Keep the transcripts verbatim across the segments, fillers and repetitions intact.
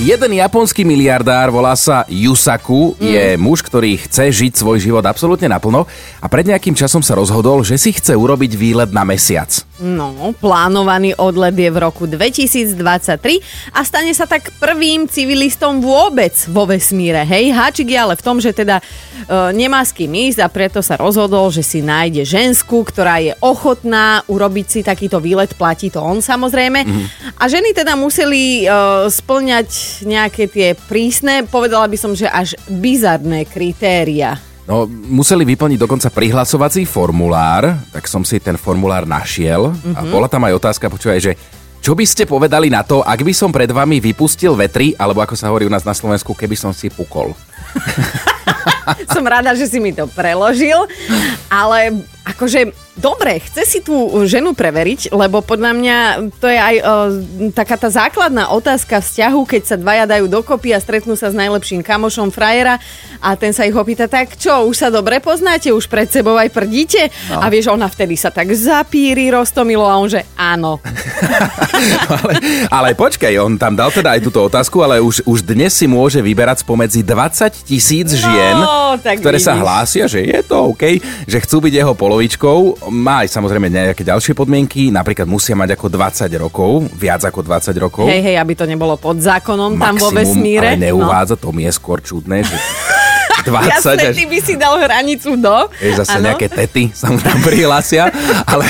Jeden japonský miliardár, volá sa Yusaku, mm. je muž, ktorý chce žiť svoj život absolútne naplno a pred nejakým časom sa rozhodol, že si chce urobiť výlet na mesiac. No, plánovaný odlet je v roku dvetisícdvadsaťtri a stane sa tak prvým civilistom vôbec vo vesmíre. Hej, háčik je ale v tom, že teda e, nemá s kým ísť a preto sa rozhodol, že si nájde žensku, ktorá je ochotná urobiť si takýto výlet, platí to on samozrejme. Mm. A ženy teda museli e, spĺňať nejaké tie prísne, povedala by som, že až bizarné kritéria. No, museli vyplniť dokonca prihlasovací formulár, tak som si ten formulár našiel. Mm-hmm. A bola tam aj otázka, počúvaj, že čo by ste povedali na to, ak by som pred vami vypustil vetry, alebo ako sa hovorí u nás na Slovensku, keby som si pukol. Som rada, že si mi to preložil, ale akože dobre, chce si tú ženu preveriť, lebo podľa mňa to je aj o, taká tá základná otázka vzťahu, keď sa dvaja dajú dokopy a stretnú sa s najlepším kamošom frajera a ten sa ich opýta, tak čo, už sa dobre poznáte, už pred sebou aj prdíte? No. A vieš, ona vtedy sa tak zapíri, roztomilo a on že áno. ale, ale počkaj, on tam dal teda aj túto otázku, ale už, už dnes si môže vyberať spomedzi dvadsať tisíc žien, no, ktoré vidíš. Sa hlásia, že je to OK, že chcú byť jeho polovičkou. Má aj samozrejme nejaké ďalšie podmienky, napríklad musia mať ako dvadsať rokov, viac ako dvadsať rokov. Hej, hej, aby to nebolo pod zákonom maximum, tam vo vesmíre. Maximum, ale neuvádza, no. To mi je skôr čudné, že dvadsať Jasne, až... ty by si dal hranicu do. Je zase ano. Nejaké tety sa mu tam prihlásia, ale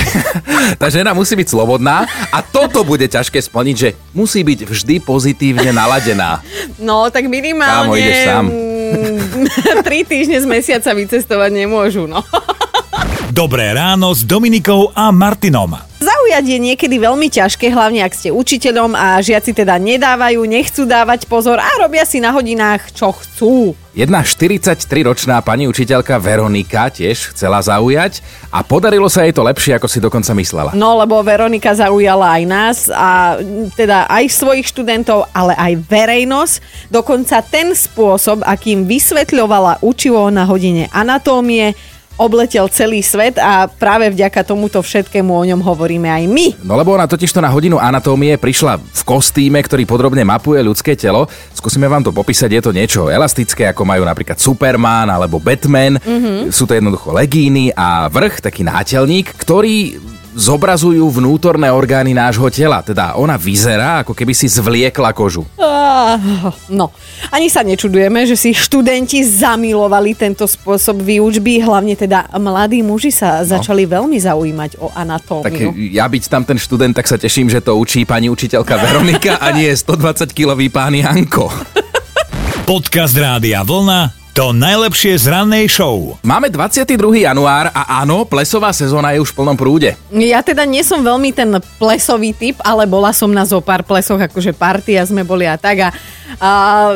tá žena musí byť slobodná a toto bude ťažké splniť, že musí byť vždy pozitívne naladená. No, tak minimálne... Kámo, ideš sám. Tri týždne z mesiaca vycestovať nemôžu, no. Dobré ráno s Dominikou a Martinom. Zaujať je niekedy veľmi ťažké, hlavne ak ste učiteľom a žiaci teda nedávajú, nechcú dávať pozor a robia si na hodinách, čo chcú. Jedna štyridsaťtriročná pani učiteľka Veronika tiež chcela zaujať a podarilo sa jej to lepšie, ako si dokonca myslela. No, lebo Veronika zaujala aj nás, a teda aj svojich študentov, ale aj verejnosť. Dokonca ten spôsob, akým vysvetľovala učivo na hodine anatómie, obletel celý svet a práve vďaka tomuto všetkému o ňom hovoríme aj my. No lebo ona totižto na hodinu anatómie prišla v kostýme, ktorý podrobne mapuje ľudské telo. Skúsime vám to popísať, je to niečo elastické, ako majú napríklad Superman alebo Batman. Mm-hmm. Sú to jednoducho legíny a vrch, taký náteľník, ktorý zobrazujú vnútorné orgány nášho tela. Teda ona vyzerá, ako keby si zvliekla kožu. No, ani sa nečudujeme, že si študenti zamilovali tento spôsob výučby, hlavne teda mladí muži sa no. začali veľmi zaujímať o anatómiu. Tak ja byť tam ten študent, tak sa teším, že to učí pani učiteľka Veronika a nie stodvadsaťkilový pán Janko. Podcast Rádia Vlna. To najlepšie z rannej show. Máme dvadsiateho druhého januára a áno, plesová sezóna je už v plnom prúde. Ja teda nie som veľmi ten plesový typ, ale bola som na zo pár plesoch, akože partia sme boli a tak. A, a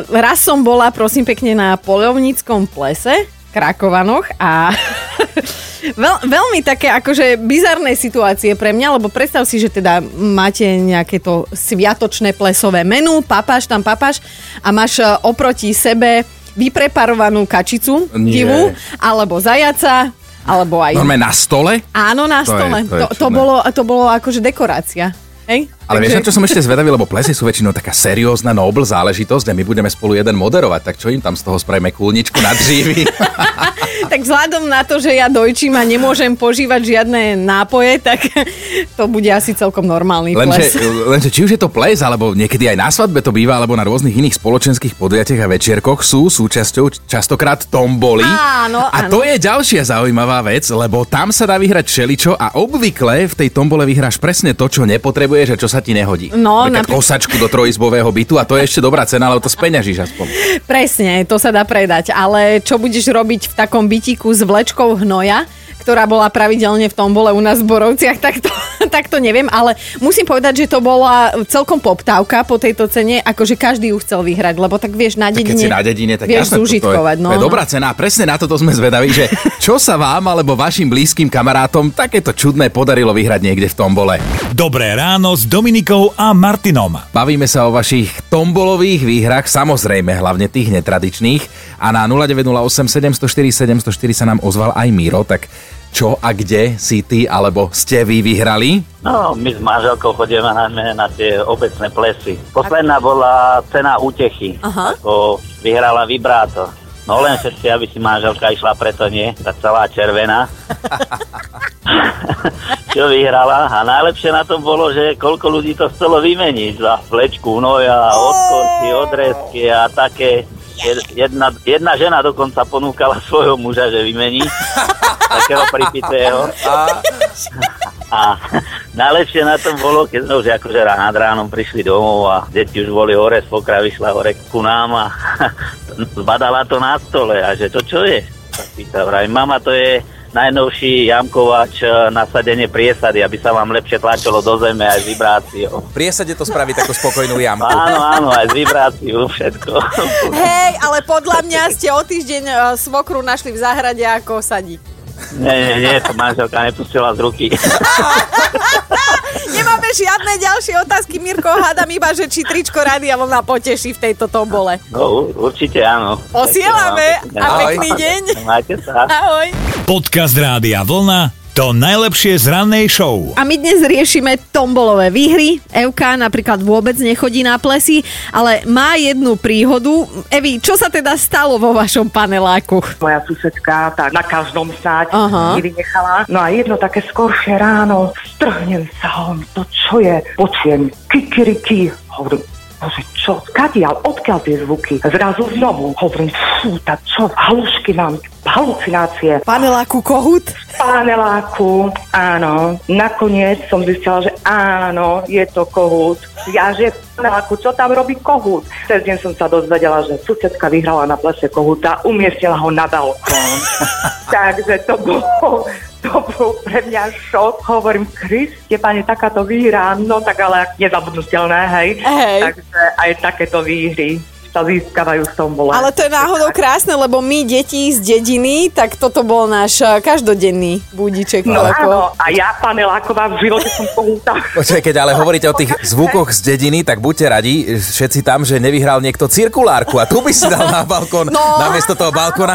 raz som bola, prosím pekne, na poľovníckom plese, Krakovanoch a... Veľ, veľmi také akože bizarné situácie pre mňa, lebo predstav si, že teda máte nejaké to sviatočné plesové menu, papáš tam papáš a máš oproti sebe vypreparovanú kačicu, divu, alebo zajaca, alebo aj... Normálne na stole? Áno, na to stole. Je, to, je to, to, bolo, to bolo akože dekorácia. Hej? Ale takže... vieš, čo som ešte zvedavý, lebo plesy sú väčšinou taká seriózna, nobl záležitosť a my budeme spolu jeden moderovať, tak čo im tam z toho spravíme kúlničku na dříví? Tak vzhľadom na to, že ja dojčím a nemôžem požívať žiadne nápoje, tak to bude asi celkom normálny ples. Lenže, lenže či už je to ples, alebo niekedy aj na svadbe to býva, alebo na rôznych iných spoločenských podujatiach a večierkoch sú súčasťou častokrát tomboly. Áno, a áno. To je ďalšia zaujímavá vec, lebo tam sa dá vyhrať všeličo a obvykle v tej tombole vyhráš presne to, čo nepotrebuješ, že čo sa ti nehodí. No, napríklad kosačku do trojizbového bytu a to je ešte dobrá cena, ale to speňažíš aspoň. Presne, to sa dá predať, ale čo budeš robiť v takom bytíku s vlečkou hnoja, ktorá bola pravidelne v tombole u nás v Borovciach, tak to, tak to neviem, ale musím povedať, že to bola celkom poptávka po tejto cene, akože každý ju chcel vyhrať, lebo tak vieš na dedine, tak keď si na dedine, tak vieš zúžitkovať. To, to, je, to je dobrá cena, presne na toto sme zvedaví, že čo sa vám alebo vašim blízkym kamarátom takéto čudné podarilo vyhrať niekde v tombole. Dobré ráno s Dominikou a Martinom. Bavíme sa o vašich tombolových výhrách, samozrejme hlavne tých netradičných a na nula deväť nula osem sedem nula štyri sedem nula štyri sa nám ozval aj Miro, tak čo a kde si ty alebo ste vy vyhrali? No, my s manželkou chodíme hlavne na tie obecné plesy. Posledná bola cena útechy. Aha. Ako vyhrala vibrátor. No len všetci, aby si manželka išla, preto nie, tá celá červená. Čo vyhrala? A najlepšie na tom bolo, že koľko ľudí to chcelo vymeniť za flečku, noja, odkorky, odrezky a také. Jedna, jedna žena dokonca ponúkala svojho muža, že vymení takého pripitého. A, a najlepšie na tom bolo, keď sme už akože nad ránom prišli domov a deti už boli hore, svokra vyšla hore ku nám a zbadala to na stole a že to čo je? Tak pýta, vraj, mama, to je najnovší jamkovač na sadenie priesady, aby sa vám lepšie tlačilo do zeme aj s vibráciou. V priesade to spraví takú spokojnú jamku. Áno, áno, aj s vibráciou, všetko. Hej, ale podľa mňa ste o týždeň svokru našli v záhrade ako sadí. Nie, nie, nie, to manželka nepustila z ruky. Nemáme žiadne ďalšie otázky, Mirko, hádam iba, že či tričko Rádia Vlna poteší v tejto tombole. No, určite áno. Posielame a pekný deň. Majte sa. Ahoj. Podcast Rádia Vlna, to najlepšie z rannej show. A my dnes riešime tombolové výhry. Evka napríklad vôbec nechodí na plesy, ale má jednu príhodu. Evi, čo sa teda stalo vo vašom paneláku? Moja susedka tá na každom sáť vynechala. No a jedno také skoršie ráno, strhnem sa on, to čo je? Počujem kikiriki, hovorím, bože, čo? Kadiaľ, odkiaľ tie zvuky? Zrazu znovu, hovorím, fú, tá čo? Halušky mám, halucinácie. Paneláku kohút? Paneláku, áno. Nakoniec som zistila, že áno, je to kohút. Ja, že paneláku, čo tam robí kohút? Cez deň som sa dozvedela, že susedka vyhrala na plese kohúta, umiestnila ho na balkón. Takže to bolo... To bol pre mňa šok. Hovorím, Kriste, pane, takáto výhra, no tak ale nezabudnutelné, hej. Hej. Takže aj takéto výhry sa získavajú v tombole. Ale to je náhodou krásne, lebo my, deti z dediny, tak toto bol náš každodenný budíček. No áno, a ja, paneláková, v živote som pohúta. Počkaj, keď ale hovoríte o tých zvukoch z dediny, tak buďte radi, všetci tam, že nevyhral niekto cirkulárku a tu by si dal na balkón, no, namiesto toho balkóna,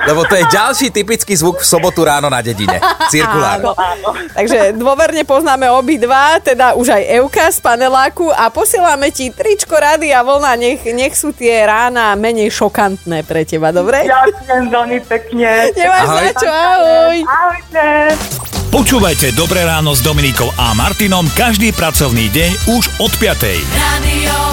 lebo to je ďalší typický zvuk v sobotu ráno na dedine. Cirkulárku. Áno, áno. Takže dôverne poznáme obidva, teda už aj Evka z paneláku a posielame ti tričko Rádia Vlna, nech, nech sú tie rána menej šokantné pre teba, dobre? Ďakujem veľmi pekne. Nemáš za čo, ahoj. Ahojte. Počúvajte Dobré ráno s Dominikou a Martinom každý pracovný deň už od piatej.